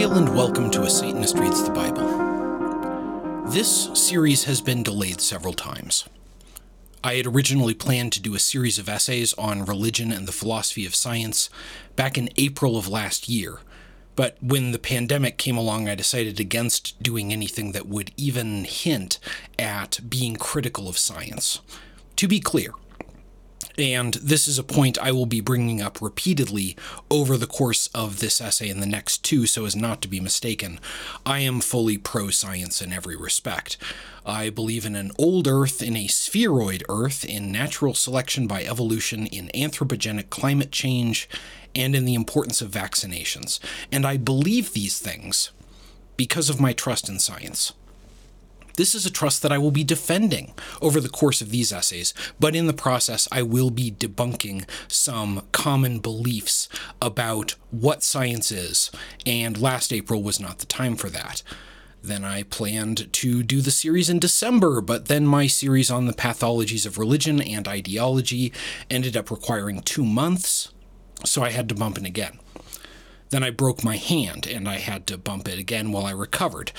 Hail and welcome to A Satanist Reads the Bible. This series has been delayed several times. I had originally planned to do a series of essays on religion and the philosophy of science back in April of last year, but when the pandemic came along, I decided against doing anything that would even hint at being critical of science. To be clear, and this is a point I will be bringing up repeatedly over the course of this essay and the next two, so as not to be mistaken, I am fully pro-science in every respect. I believe in an old Earth, in a spheroid Earth, in natural selection by evolution, in anthropogenic climate change, and in the importance of vaccinations. And I believe these things because of my trust in science. This is a trust that I will be defending over the course of these essays, but in the process, I will be debunking some common beliefs about what science is, and last April was not the time for that. Then I planned to do the series in December, but then my series on the pathologies of religion and ideology ended up requiring 2 months, so I had to bump it again. Then I broke my hand, and I had to bump it again while I recovered.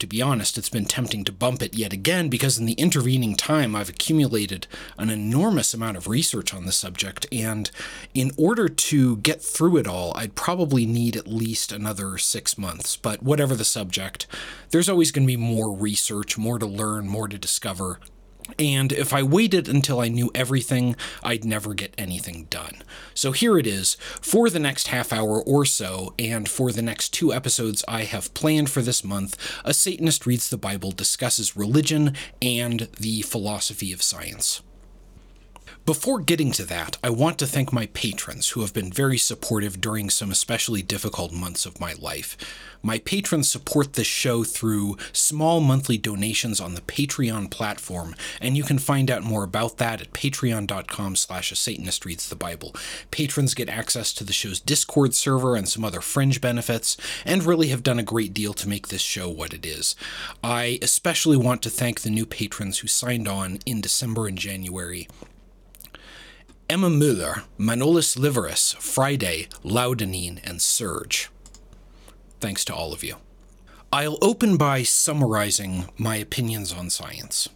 To be honest, it's been tempting to bump it yet again because in the intervening time, I've accumulated an enormous amount of research on the subject, and in order to get through it all, I'd probably need at least another 6 months. But whatever the subject, there's always going to be more research, more to learn, more to discover. And if I waited until I knew everything, I'd never get anything done. So here it is, for the next half hour or so, and for the next 2 episodes I have planned for this month, A Satanist Reads the Bible discusses religion and the philosophy of science. Before getting to that, I want to thank my patrons who have been very supportive during some especially difficult months of my life. My patrons support this show through small monthly donations on the Patreon platform, and you can find out more about that at patreon.com/asatanistreadsthebible. Patrons get access to the show's Discord server and some other fringe benefits, and really have done a great deal to make this show what it is. I especially want to thank the new patrons who signed on in December and January. Emma Müller, Manolis Liveris, Friday, Laudanine, and Serge. Thanks to all of you. I'll open by summarizing my opinions on science.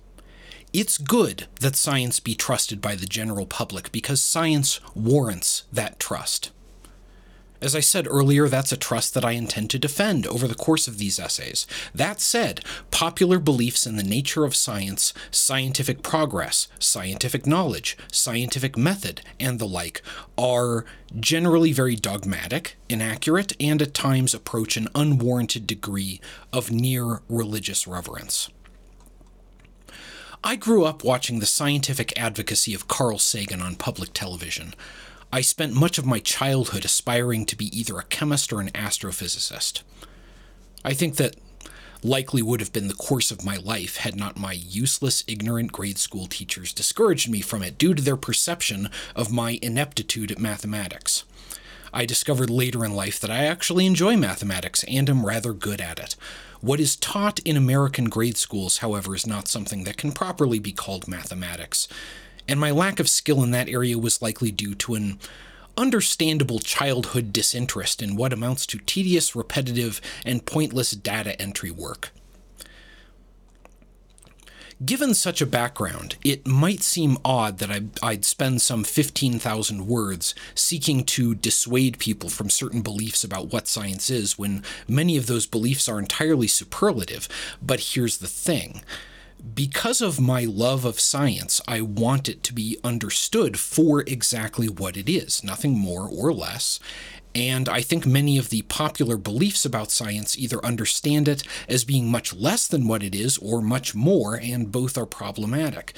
It's good that science be trusted by the general public because science warrants that trust. As I said earlier, that's a trust that I intend to defend over the course of these essays. That said, popular beliefs in the nature of science, scientific progress, scientific knowledge, scientific method, and the like are generally very dogmatic, inaccurate, and at times approach an unwarranted degree of near religious reverence. I grew up watching the scientific advocacy of Carl Sagan on public television. I spent much of my childhood aspiring to be either a chemist or an astrophysicist. I think that likely would have been the course of my life had not my useless, ignorant grade school teachers discouraged me from it due to their perception of my ineptitude at mathematics. I discovered later in life that I actually enjoy mathematics and am rather good at it. What is taught in American grade schools, however, is not something that can properly be called mathematics. And my lack of skill in that area was likely due to an understandable childhood disinterest in what amounts to tedious, repetitive, and pointless data entry work. Given such a background, it might seem odd that I'd spend some 15,000 words seeking to dissuade people from certain beliefs about what science is when many of those beliefs are entirely superlative, but here's the thing. Because of my love of science, I want it to be understood for exactly what it is, nothing more or less, and I think many of the popular beliefs about science either understand it as being much less than what it is or much more, and both are problematic.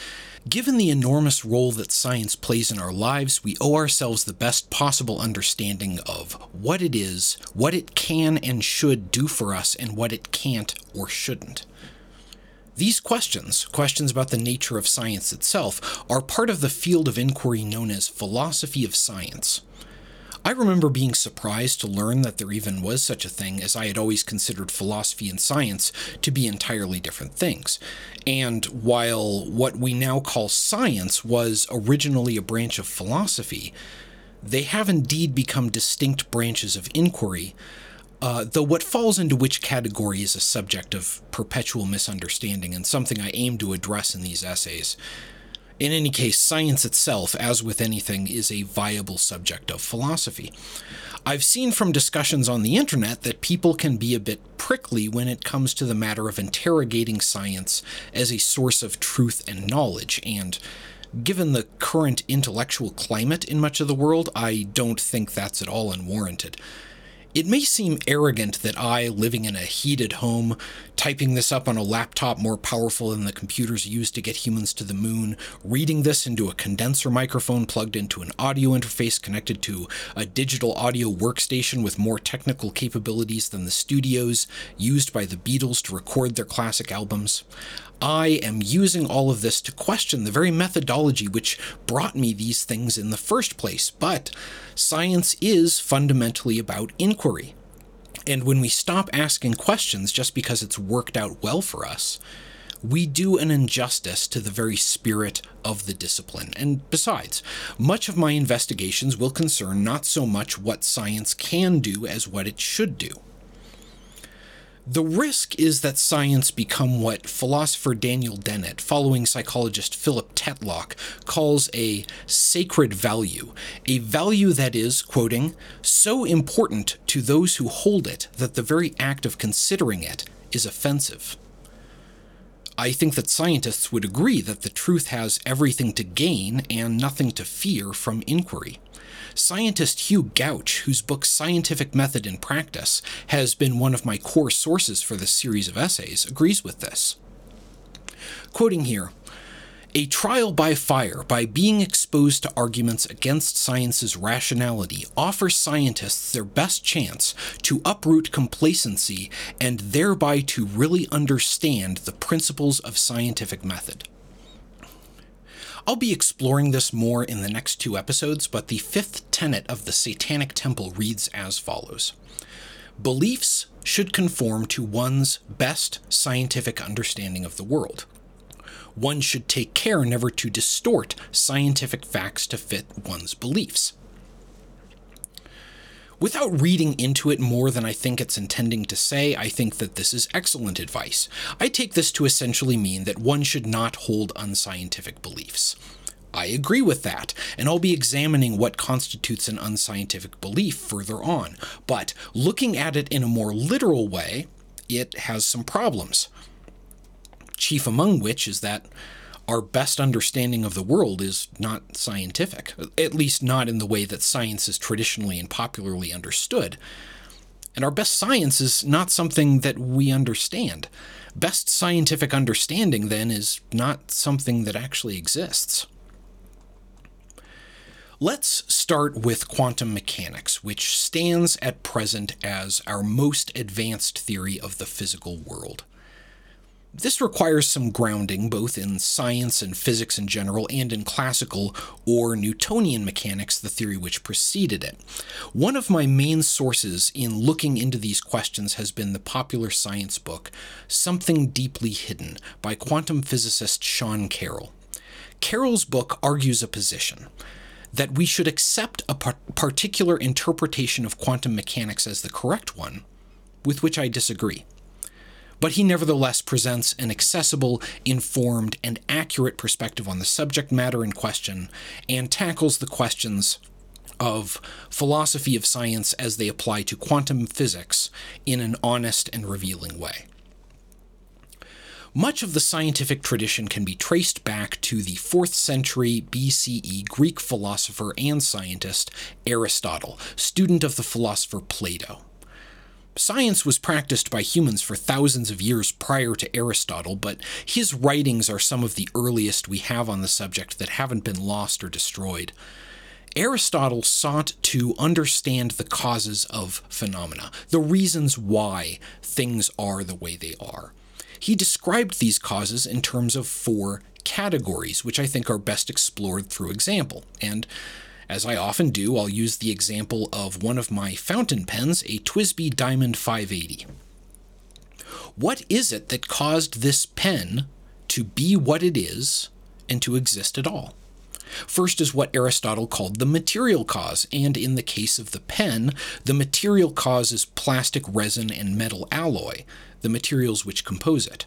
Given the enormous role that science plays in our lives, we owe ourselves the best possible understanding of what it is, what it can and should do for us, and what it can't or shouldn't. These questions, questions about the nature of science itself, are part of the field of inquiry known as philosophy of science. I remember being surprised to learn that there even was such a thing, as I had always considered philosophy and science to be entirely different things. And while what we now call science was originally a branch of philosophy, they have indeed become distinct branches of inquiry. Though what falls into which category is a subject of perpetual misunderstanding and something I aim to address in these essays. In any case, science itself, as with anything, is a viable subject of philosophy. I've seen from discussions on the internet that people can be a bit prickly when it comes to the matter of interrogating science as a source of truth and knowledge, and given the current intellectual climate in much of the world, I don't think that's at all unwarranted. It may seem arrogant that I, living in a heated home, typing this up on a laptop more powerful than the computers used to get humans to the moon, reading this into a condenser microphone plugged into an audio interface connected to a digital audio workstation with more technical capabilities than the studios used by the Beatles to record their classic albums. I am using all of this to question the very methodology which brought me these things in the first place, but science is fundamentally about inquiry. And when we stop asking questions just because it's worked out well for us, we do an injustice to the very spirit of the discipline. And besides, much of my investigations will concern not so much what science can do as what it should do. The risk is that science become what philosopher Daniel Dennett, following psychologist Philip Tetlock, calls a sacred value, a value that is, quoting, so important to those who hold it that the very act of considering it is offensive. I think that scientists would agree that the truth has everything to gain and nothing to fear from inquiry. Scientist Hugh Gauch, whose book Scientific Method in Practice has been one of my core sources for this series of essays, agrees with this. Quoting here, "A trial by fire, by being exposed to arguments against science's rationality, offers scientists their best chance to uproot complacency and thereby to really understand the principles of scientific method." I'll be exploring this more in the next two episodes, but the fifth tenet of the Satanic Temple reads as follows. Beliefs should conform to one's best scientific understanding of the world. One should take care never to distort scientific facts to fit one's beliefs. Without reading into it more than I think it's intending to say, I think that this is excellent advice. I take this to essentially mean that one should not hold unscientific beliefs. I agree with that, and I'll be examining what constitutes an unscientific belief further on, but looking at it in a more literal way, it has some problems. Chief among which is that our best understanding of the world is not scientific, at least not in the way that science is traditionally and popularly understood. And our best science is not something that we understand. Best scientific understanding, then, is not something that actually exists. Let's start with quantum mechanics, which stands at present as our most advanced theory of the physical world. This requires some grounding, both in science and physics in general, and in classical or Newtonian mechanics, the theory which preceded it. One of my main sources in looking into these questions has been the popular science book, Something Deeply Hidden, by quantum physicist Sean Carroll. Carroll's book argues a position that we should accept a particular interpretation of quantum mechanics as the correct one, with which I disagree. But he nevertheless presents an accessible, informed, and accurate perspective on the subject matter in question, and tackles the questions of philosophy of science as they apply to quantum physics in an honest and revealing way. Much of the scientific tradition can be traced back to the 4th century BCE Greek philosopher and scientist Aristotle, student of the philosopher Plato. Science was practiced by humans for thousands of years prior to Aristotle, but his writings are some of the earliest we have on the subject that haven't been lost or destroyed. Aristotle sought to understand the causes of phenomena, the reasons why things are the way they are. He described these causes in terms of four categories, which I think are best explored through example, and as I often do, I'll use the example of one of my fountain pens, a Twisby Diamond 580. What is it that caused this pen to be what it is and to exist at all? First is what Aristotle called the material cause, and in the case of the pen, the material cause is plastic, resin, and metal alloy, the materials which compose it.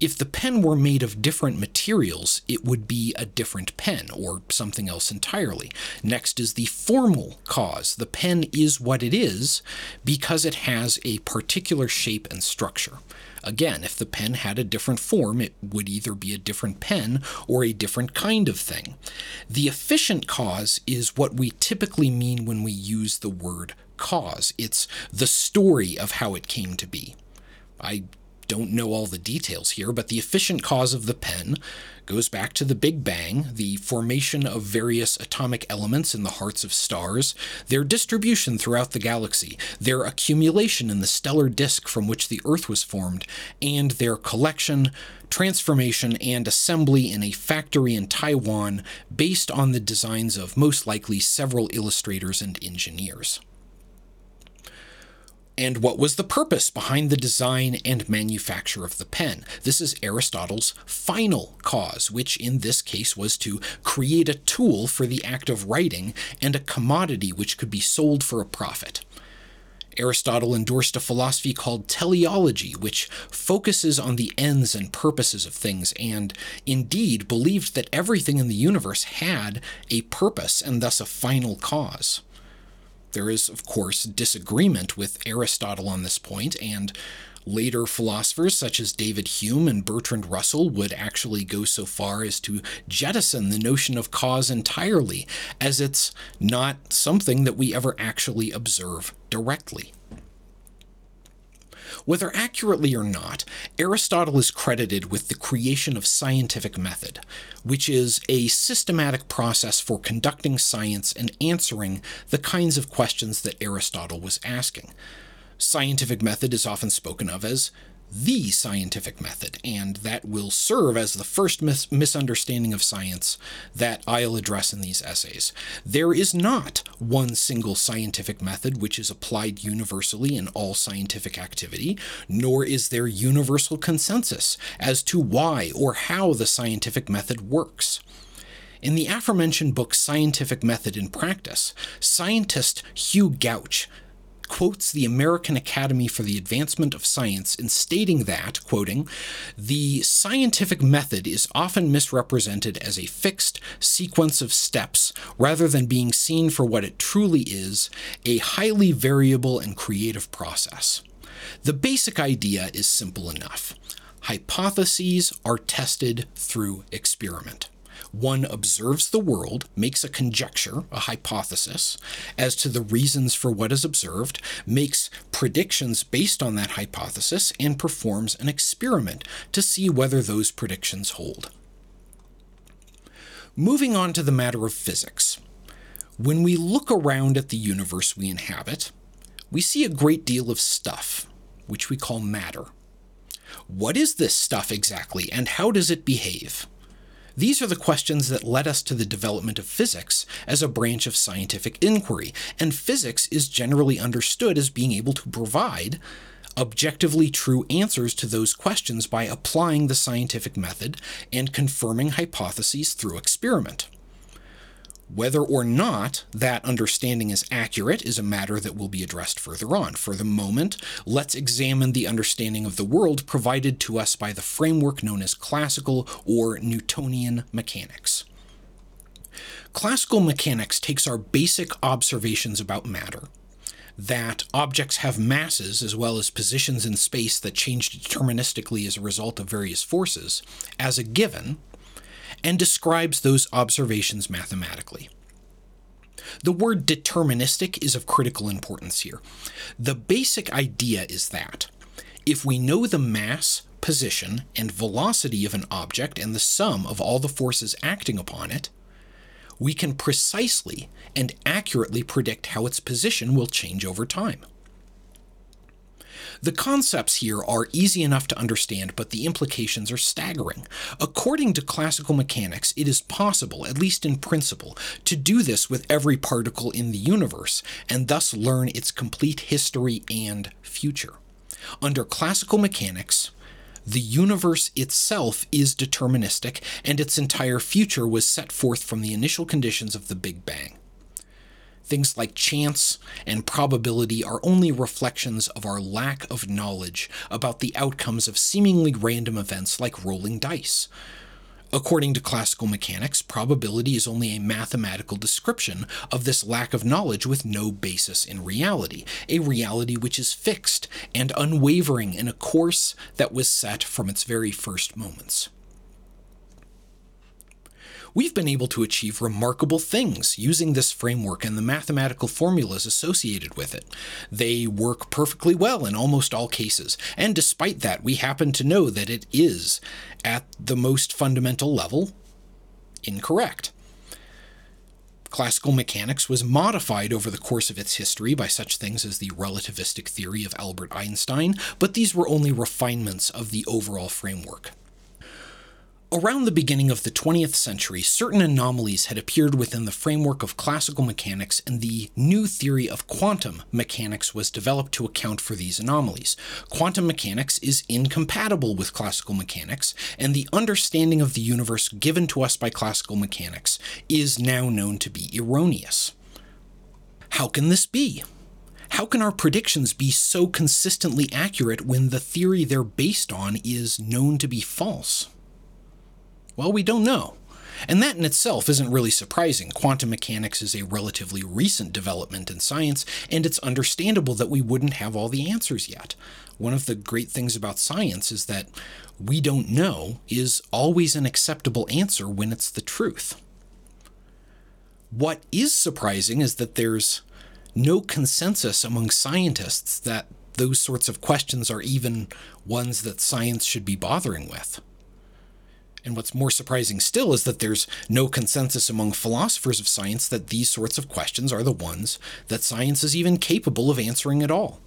If the pen were made of different materials, it would be a different pen, or something else entirely. Next is the formal cause. The pen is what it is because it has a particular shape and structure. Again, if the pen had a different form, it would either be a different pen or a different kind of thing. The efficient cause is what we typically mean when we use the word cause. It's the story of how it came to be. I don't know all the details here, but the efficient cause of the pen goes back to the Big Bang, the formation of various atomic elements in the hearts of stars, their distribution throughout the galaxy, their accumulation in the stellar disk from which the Earth was formed, and their collection, transformation, and assembly in a factory in Taiwan based on the designs of most likely several illustrators and engineers. And what was the purpose behind the design and manufacture of the pen? This is Aristotle's final cause, which in this case was to create a tool for the act of writing and a commodity which could be sold for a profit. Aristotle endorsed a philosophy called teleology, which focuses on the ends and purposes of things, and indeed believed that everything in the universe had a purpose and thus a final cause. There is, of course, disagreement with Aristotle on this point, and later philosophers such as David Hume and Bertrand Russell would actually go so far as to jettison the notion of cause entirely, as it's not something that we ever actually observe directly. Whether accurately or not, Aristotle is credited with the creation of scientific method, which is a systematic process for conducting science and answering the kinds of questions that Aristotle was asking. Scientific method is often spoken of as the scientific method, and that will serve as the first misunderstanding of science that I'll address in these essays. There is not one single scientific method which is applied universally in all scientific activity, nor is there universal consensus as to why or how the scientific method works. In the aforementioned book Scientific Method in Practice, scientist Hugh Gauch quotes the American Academy for the Advancement of Science in stating that, quoting, "The scientific method is often misrepresented as a fixed sequence of steps rather than being seen for what it truly is, a highly variable and creative process. The basic idea is simple enough. Hypotheses are tested through experiment. One observes the world, makes a conjecture, a hypothesis, as to the reasons for what is observed, makes predictions based on that hypothesis, and performs an experiment to see whether those predictions hold." Moving on to the matter of physics. When we look around at the universe we inhabit, we see a great deal of stuff, which we call matter. What is this stuff exactly, and how does it behave? These are the questions that led us to the development of physics as a branch of scientific inquiry, and physics is generally understood as being able to provide objectively true answers to those questions by applying the scientific method and confirming hypotheses through experiment. Whether or not that understanding is accurate is a matter that will be addressed further on. For the moment, let's examine the understanding of the world provided to us by the framework known as classical or Newtonian mechanics. Classical mechanics takes our basic observations about matter, that objects have masses as well as positions in space that change deterministically as a result of various forces, as a given, and describes those observations mathematically. The word deterministic is of critical importance here. The basic idea is that if we know the mass, position, and velocity of an object and the sum of all the forces acting upon it, we can precisely and accurately predict how its position will change over time. The concepts here are easy enough to understand, but the implications are staggering. According to classical mechanics, it is possible, at least in principle, to do this with every particle in the universe, and thus learn its complete history and future. Under classical mechanics, The universe itself is deterministic, and its entire future was set forth from the initial conditions of the Big Bang. Things like chance and probability are only reflections of our lack of knowledge about the outcomes of seemingly random events like rolling dice. According to classical mechanics, probability is only a mathematical description of this lack of knowledge with no basis in reality, a reality which is fixed and unwavering in a course that was set from its very first moments. We've been able to achieve remarkable things using this framework and the mathematical formulas associated with it. They work perfectly well in almost all cases, and despite that, we happen to know that it is, at the most fundamental level, incorrect. Classical mechanics was modified over the course of its history by such things as the relativistic theory of Albert Einstein, but these were only refinements of the overall framework. Around the beginning of the 20th century, certain anomalies had appeared within the framework of classical mechanics, and the new theory of quantum mechanics was developed to account for these anomalies. Quantum mechanics is incompatible with classical mechanics, and the understanding of the universe given to us by classical mechanics is now known to be erroneous. How can this be? How can our predictions be so consistently accurate when the theory they're based on is known to be false? Well, we don't know. And that in itself isn't really surprising. Quantum mechanics is a relatively recent development in science, and it's understandable that we wouldn't have all the answers yet. One of the great things about science is that "we don't know" is always an acceptable answer when it's the truth. What is surprising is that there's no consensus among scientists that those sorts of questions are even ones that science should be bothering with. And what's more surprising still is that there's no consensus among philosophers of science that these sorts of questions are the ones that science is even capable of answering at all.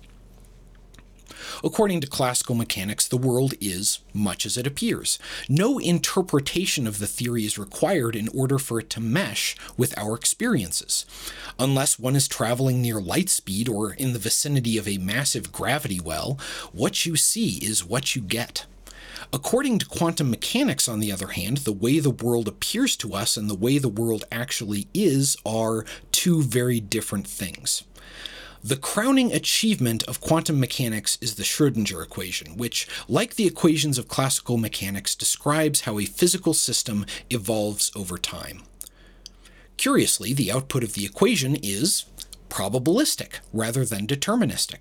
According to classical mechanics, the world is much as it appears. No interpretation of the theory is required in order for it to mesh with our experiences. Unless one is traveling near light speed or in the vicinity of a massive gravity well, what you see is what you get. According to quantum mechanics, on the other hand, the way the world appears to us and the way the world actually is are two very different things. The crowning achievement of quantum mechanics is the Schrödinger equation, which, like the equations of classical mechanics, describes how a physical system evolves over time. Curiously, the output of the equation is probabilistic rather than deterministic.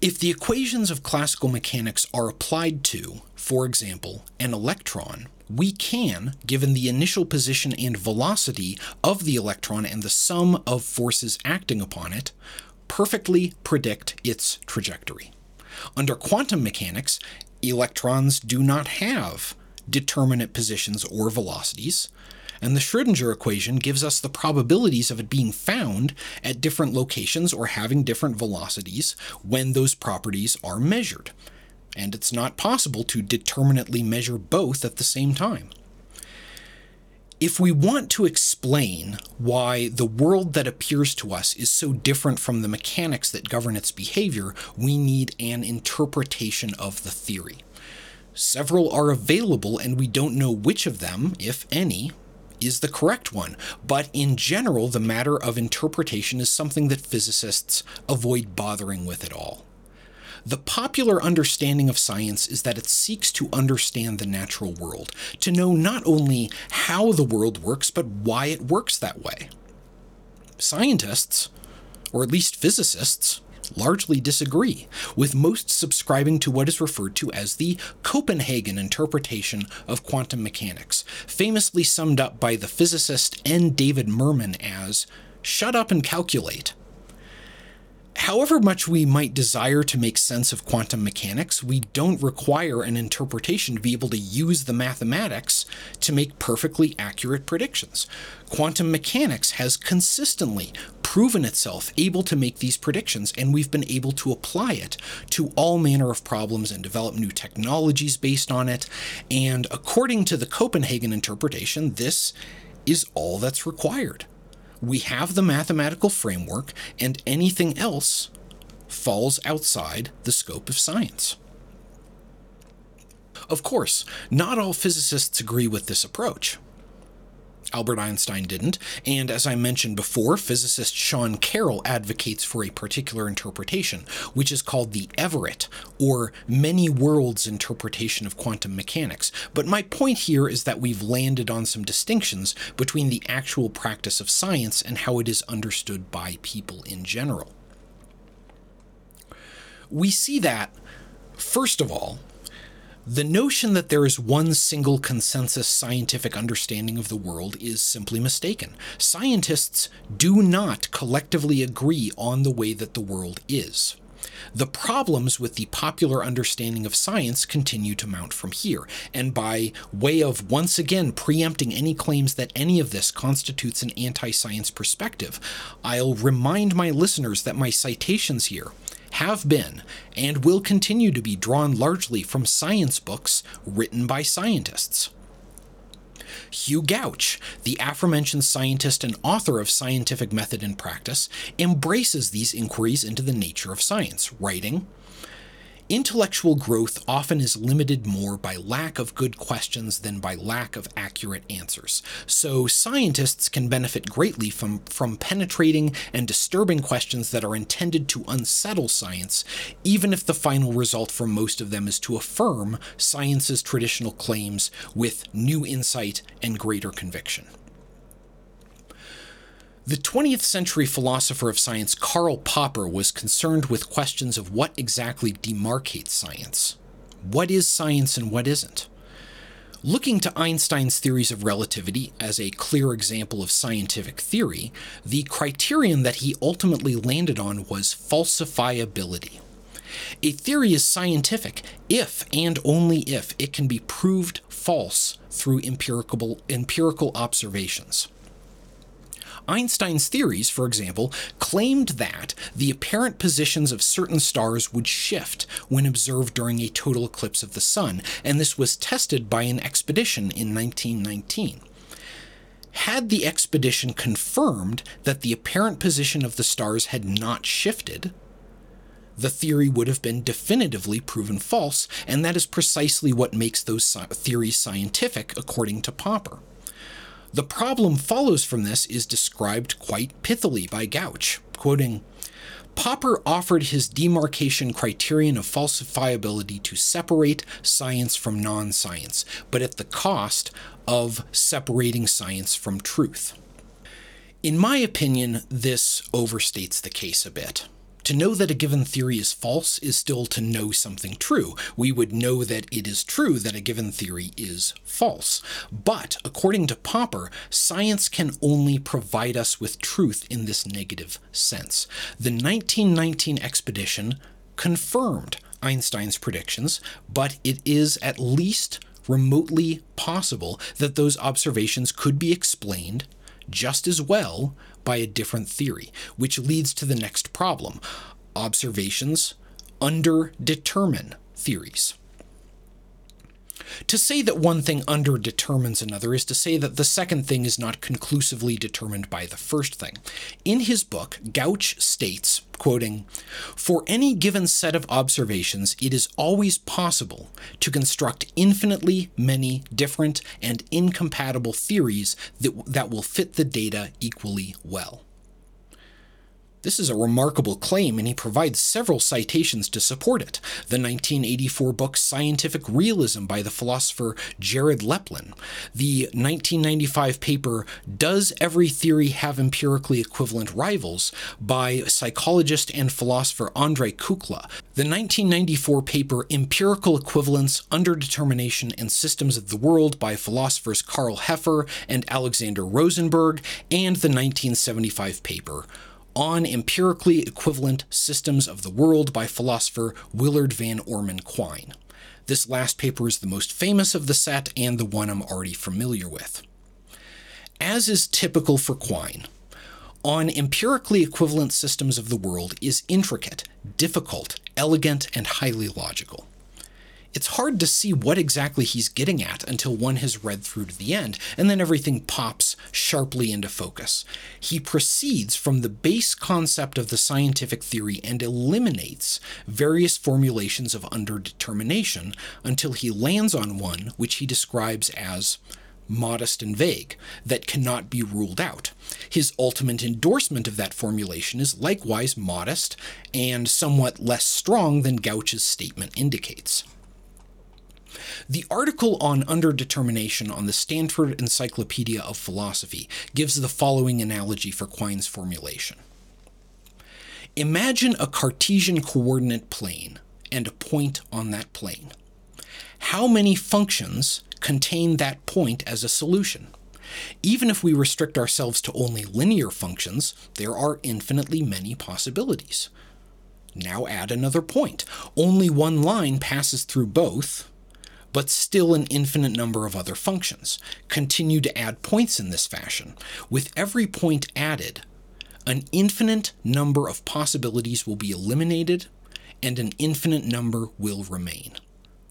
If the equations of classical mechanics are applied to, for example, an electron, we can, given the initial position and velocity of the electron and the sum of forces acting upon it, perfectly predict its trajectory. Under quantum mechanics, electrons do not have determinate positions or velocities, and the Schrödinger equation gives us the probabilities of it being found at different locations or having different velocities when those properties are measured. And it's not possible to determinately measure both at the same time. If we want to explain why the world that appears to us is so different from the mechanics that govern its behavior, we need an interpretation of the theory. Several are available, and we don't know which of them, if any, is the correct one, but in general, the matter of interpretation is something that physicists avoid bothering with at all. The popular understanding of science is that it seeks to understand the natural world, to know not only how the world works, but why it works that way. Scientists, or at least physicists, largely disagree, with most subscribing to what is referred to as the Copenhagen interpretation of quantum mechanics, famously summed up by the physicist N. David Mermin as, "Shut up and calculate." However much we might desire to make sense of quantum mechanics, we don't require an interpretation to be able to use the mathematics to make perfectly accurate predictions. Quantum mechanics has consistently proven itself able to make these predictions, and we've been able to apply it to all manner of problems and develop new technologies based on it. And according to the Copenhagen interpretation, this is all that's required. We have the mathematical framework, and anything else falls outside the scope of science. Of course, not all physicists agree with this approach. Albert Einstein didn't, and as I mentioned before, physicist Sean Carroll advocates for a particular interpretation, which is called the Everett, or many worlds interpretation of quantum mechanics. But my point here is that we've landed on some distinctions between the actual practice of science and how it is understood by people in general. We see that, first of all, the notion that there is one single consensus scientific understanding of the world is simply mistaken. Scientists do not collectively agree on the way that the world is. The problems with the popular understanding of science continue to mount from here, and by way of once again preempting any claims that any of this constitutes an anti-science perspective, I'll remind my listeners that my citations here have been and will continue to be drawn largely from science books written by scientists. Hugh Gauch, the aforementioned scientist and author of Scientific Method and Practice, embraces these inquiries into the nature of science, writing, "Intellectual growth often is limited more by lack of good questions than by lack of accurate answers. So scientists can benefit greatly from penetrating and disturbing questions that are intended to unsettle science, even if the final result for most of them is to affirm science's traditional claims with new insight and greater conviction." The 20th century philosopher of science Karl Popper was concerned with questions of what exactly demarcates science. What is science and what isn't? Looking to Einstein's theories of relativity as a clear example of scientific theory, the criterion that he ultimately landed on was falsifiability. A theory is scientific if and only if it can be proved false through empirical observations. Einstein's theories, for example, claimed that the apparent positions of certain stars would shift when observed during a total eclipse of the sun, and this was tested by an expedition in 1919. Had the expedition confirmed that the apparent position of the stars had not shifted, the theory would have been definitively proven false, and that is precisely what makes those theories scientific, according to Popper. The problem follows from this is described quite pithily by Gauch, quoting, "Popper offered his demarcation criterion of falsifiability to separate science from non-science, but at the cost of separating science from truth." In my opinion, this overstates the case a bit. To know that a given theory is false is still to know something true. We would know that it is true that a given theory is false. But, according to Popper, science can only provide us with truth in this negative sense. The 1919 expedition confirmed Einstein's predictions, but it is at least remotely possible that those observations could be explained just as well by a different theory, which leads to the next problem. Observations underdetermine theories. To say that one thing underdetermines another is to say that the second thing is not conclusively determined by the first thing. In his book, Gauch states, quoting, "For any given set of observations, it is always possible to construct infinitely many different and incompatible theories that will fit the data equally well." This is a remarkable claim, and he provides several citations to support it. The 1984 book Scientific Realism by the philosopher Jared Leplin, the 1995 paper Does Every Theory Have Empirically Equivalent Rivals by psychologist and philosopher Andre Kukla, the 1994 paper Empirical Equivalence, Underdetermination, and Systems of the World by philosophers Karl Heffer and Alexander Rosenberg, and the 1975 paper On Empirically Equivalent Systems of the World by philosopher Willard Van Orman Quine. This last paper is the most famous of the set and the one I'm already familiar with. As is typical for Quine, On Empirically Equivalent Systems of the World is intricate, difficult, elegant, and highly logical. It's hard to see what exactly he's getting at until one has read through to the end, and then everything pops sharply into focus. He proceeds from the base concept of the scientific theory and eliminates various formulations of underdetermination until he lands on one which he describes as modest and vague, that cannot be ruled out. His ultimate endorsement of that formulation is likewise modest and somewhat less strong than Gauch's statement indicates. The article on underdetermination on the Stanford Encyclopedia of Philosophy gives the following analogy for Quine's formulation. Imagine a Cartesian coordinate plane and a point on that plane. How many functions contain that point as a solution? Even if we restrict ourselves to only linear functions, there are infinitely many possibilities. Now add another point. Only one line passes through both, but still an infinite number of other functions. Continue to add points in this fashion. With every point added, an infinite number of possibilities will be eliminated, and an infinite number will remain.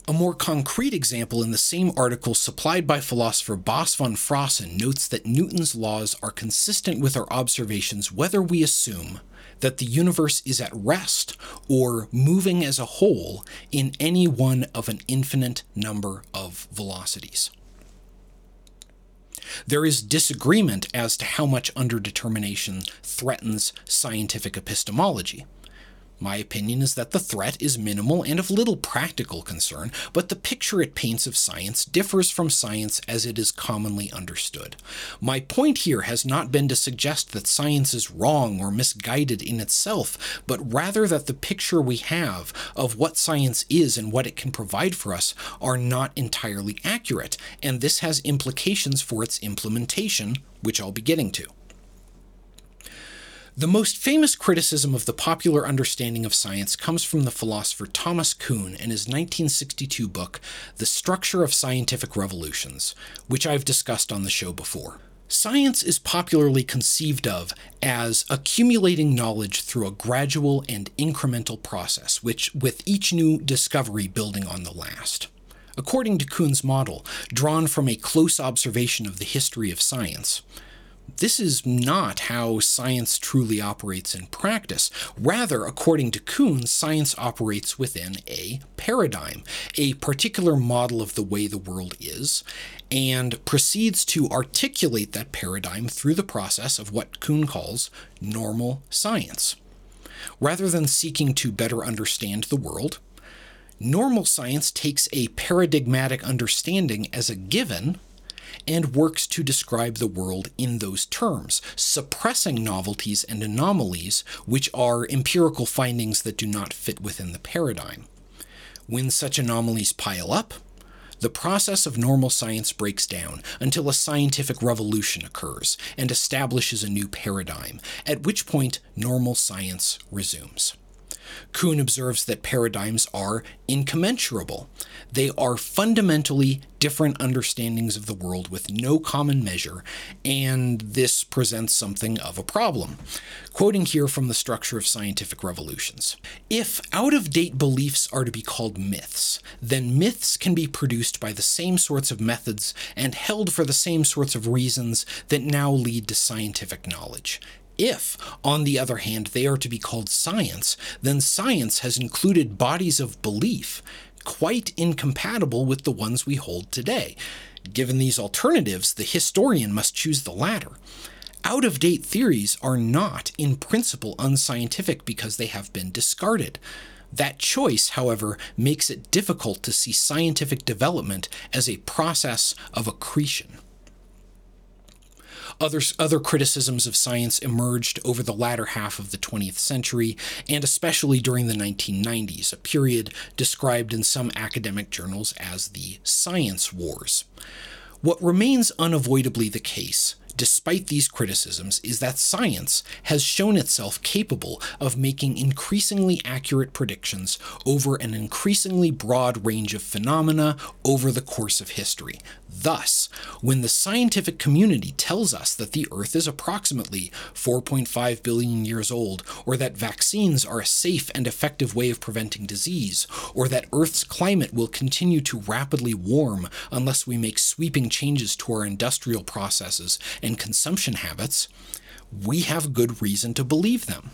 A more concrete example in the same article supplied by philosopher Bas van Fraassen notes that Newton's laws are consistent with our observations whether we assume that the universe is at rest or moving as a whole in any one of an infinite number of velocities. There is disagreement as to how much underdetermination threatens scientific epistemology. My opinion is that the threat is minimal and of little practical concern, but the picture it paints of science differs from science as it is commonly understood. My point here has not been to suggest that science is wrong or misguided in itself, but rather that the picture we have of what science is and what it can provide for us are not entirely accurate, and this has implications for its implementation, which I'll be getting to. The most famous criticism of the popular understanding of science comes from the philosopher Thomas Kuhn in his 1962 book, The Structure of Scientific Revolutions, which I've discussed on the show before. Science is popularly conceived of as accumulating knowledge through a gradual and incremental process, which with each new discovery building on the last. According to Kuhn's model, drawn from a close observation of the history of science, this is not how science truly operates in practice. Rather, according to Kuhn, science operates within a paradigm, a particular model of the way the world is, and proceeds to articulate that paradigm through the process of what Kuhn calls normal science. Rather than seeking to better understand the world, normal science takes a paradigmatic understanding as a given and works to describe the world in those terms, suppressing novelties and anomalies, which are empirical findings that do not fit within the paradigm. When such anomalies pile up, the process of normal science breaks down until a scientific revolution occurs and establishes a new paradigm, at which point normal science resumes. Kuhn observes that paradigms are incommensurable. They are fundamentally different understandings of the world with no common measure, and this presents something of a problem. Quoting here from The Structure of Scientific Revolutions, "If out-of-date beliefs are to be called myths, then myths can be produced by the same sorts of methods and held for the same sorts of reasons that now lead to scientific knowledge. If, on the other hand, they are to be called science, then science has included bodies of belief quite incompatible with the ones we hold today. Given these alternatives, the historian must choose the latter. Out-of-date theories are not, in principle, unscientific because they have been discarded. That choice, however, makes it difficult to see scientific development as a process of accretion." Other criticisms of science emerged over the latter half of the 20th century, and especially during the 1990s, a period described in some academic journals as the Science Wars. What remains unavoidably the case, despite these criticisms, is that science has shown itself capable of making increasingly accurate predictions over an increasingly broad range of phenomena over the course of history. Thus, when the scientific community tells us that the Earth is approximately 4.5 billion years old, or that vaccines are a safe and effective way of preventing disease, or that Earth's climate will continue to rapidly warm unless we make sweeping changes to our industrial processes and consumption habits, we have good reason to believe them.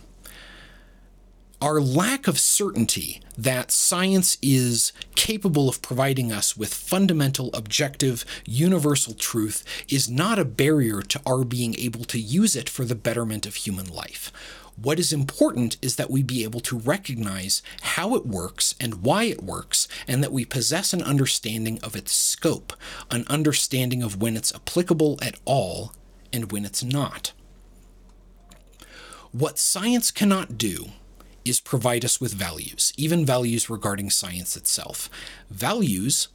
Our lack of certainty that science is capable of providing us with fundamental, objective, universal truth is not a barrier to our being able to use it for the betterment of human life. What is important is that we be able to recognize how it works and why it works, and that we possess an understanding of its scope, an understanding of when it's applicable at all and when it's not. What science cannot do is provide us with values, even values regarding science itself. Values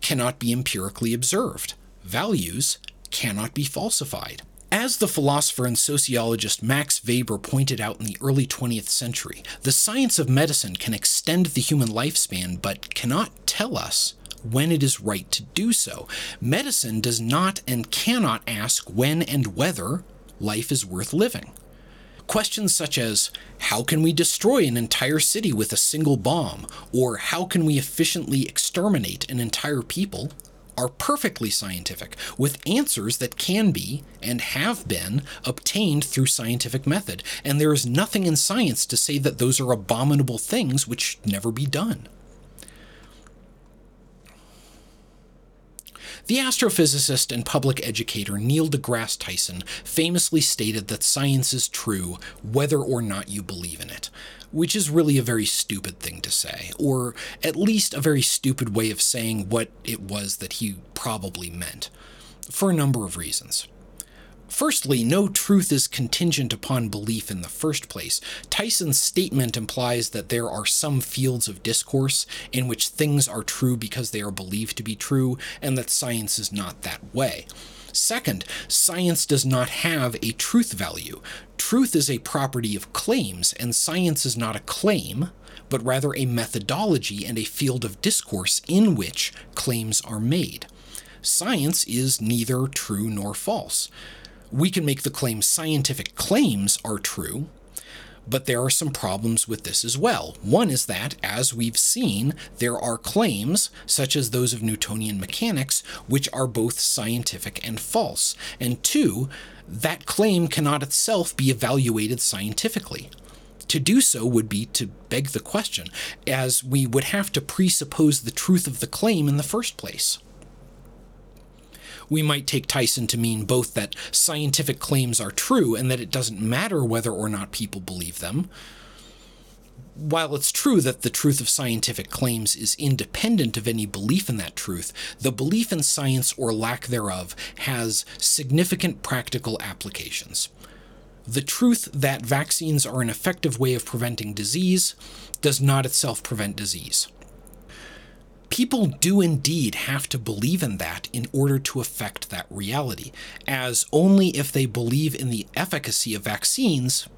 cannot be empirically observed. Values cannot be falsified. As the philosopher and sociologist Max Weber pointed out in the early 20th century, the science of medicine can extend the human lifespan but cannot tell us when it is right to do so. Medicine does not and cannot ask when and whether life is worth living. Questions such as, how can we destroy an entire city with a single bomb? Or how can we efficiently exterminate an entire people? Are perfectly scientific, with answers that can be, and have been, obtained through scientific method, and there is nothing in science to say that those are abominable things which should never be done. The astrophysicist and public educator Neil deGrasse Tyson famously stated that science is true whether or not you believe in it, which is really a very stupid thing to say, or at least a very stupid way of saying what it was that he probably meant, for a number of reasons. Firstly, no truth is contingent upon belief in the first place. Tyson's statement implies that there are some fields of discourse in which things are true because they are believed to be true, and that science is not that way. Second, science does not have a truth value. Truth is a property of claims, and science is not a claim, but rather a methodology and a field of discourse in which claims are made. Science is neither true nor false. We can make the claim scientific claims are true, but there are some problems with this as well. One is that, as we've seen, there are claims, such as those of Newtonian mechanics, which are both scientific and false. And two, that claim cannot itself be evaluated scientifically. To do so would be to beg the question, as we would have to presuppose the truth of the claim in the first place. We might take Tyson to mean both that scientific claims are true and that it doesn't matter whether or not people believe them. While it's true that the truth of scientific claims is independent of any belief in that truth, the belief in science or lack thereof has significant practical applications. The truth that vaccines are an effective way of preventing disease does not itself prevent disease. People do indeed have to believe in that in order to affect that reality, as only if they believe in the efficacy of vaccines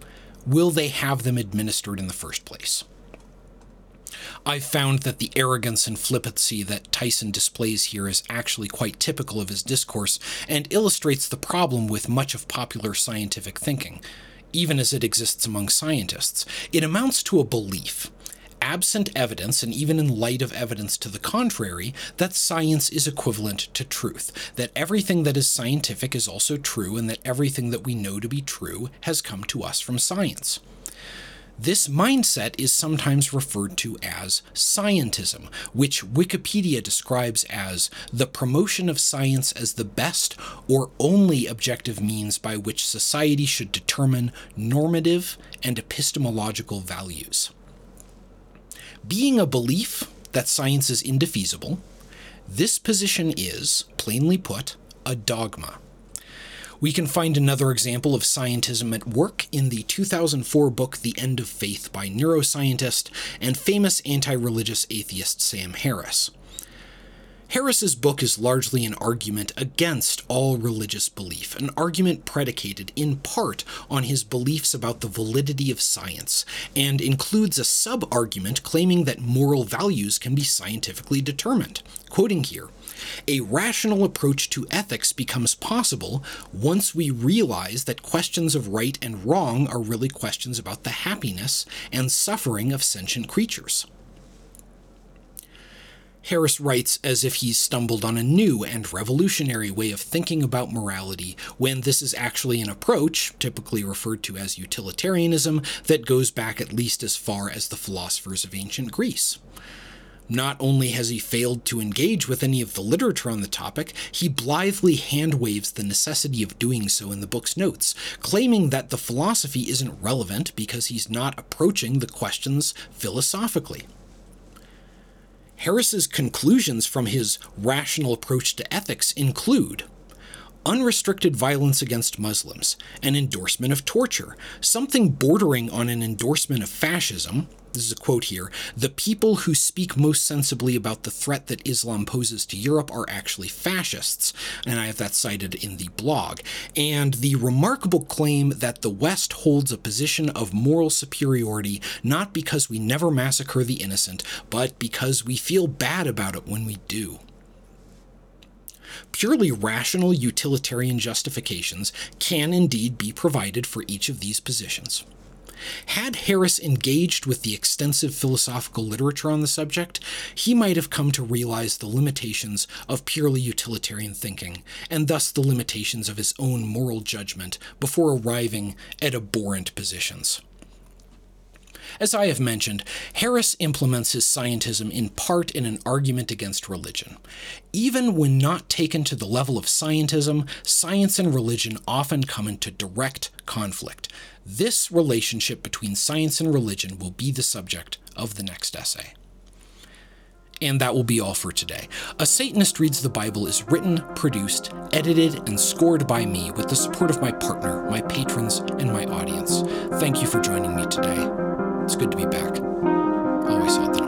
will they have them administered in the first place. I've found that the arrogance and flippancy that Tyson displays here is actually quite typical of his discourse and illustrates the problem with much of popular scientific thinking, even as it exists among scientists. It amounts to a belief, absent evidence, and even in light of evidence to the contrary, that science is equivalent to truth, that everything that is scientific is also true, and that everything that we know to be true has come to us from science. This mindset is sometimes referred to as scientism, which Wikipedia describes as the promotion of science as the best or only objective means by which society should determine normative and epistemological values. Being a belief that science is indefeasible, this position is, plainly put, a dogma. We can find another example of scientism at work in the 2004 book The End of Faith by neuroscientist and famous anti-religious atheist Sam Harris. Harris's book is largely an argument against all religious belief, an argument predicated in part on his beliefs about the validity of science, and includes a sub-argument claiming that moral values can be scientifically determined. Quoting here, "A rational approach to ethics becomes possible once we realize that questions of right and wrong are really questions about the happiness and suffering of sentient creatures." Harris writes as if he's stumbled on a new and revolutionary way of thinking about morality, when this is actually an approach, typically referred to as utilitarianism, that goes back at least as far as the philosophers of ancient Greece. Not only has he failed to engage with any of the literature on the topic, he blithely hand-waves the necessity of doing so in the book's notes, claiming that the philosophy isn't relevant because he's not approaching the questions philosophically. Harris's conclusions from his rational approach to ethics include unrestricted violence against Muslims, an endorsement of torture, something bordering on an endorsement of fascism. This is a quote here, "The people who speak most sensibly about the threat that Islam poses to Europe are actually fascists," and I have that cited in the blog, and the remarkable claim that the West holds a position of moral superiority not because we never massacre the innocent, but because we feel bad about it when we do. Purely rational utilitarian justifications can indeed be provided for each of these positions. Had Harris engaged with the extensive philosophical literature on the subject, he might have come to realize the limitations of purely utilitarian thinking, and thus the limitations of his own moral judgment before arriving at abhorrent positions. As I have mentioned, Harris implements his scientism in part in an argument against religion. Even when not taken to the level of scientism, science and religion often come into direct conflict. This relationship between science and religion will be the subject of the next essay. And that will be all for today. A Satanist Reads the Bible is written, produced, edited, and scored by me with the support of my partner, my patrons, and my audience. Thank you for joining me today. It's good to be back. Always thought that.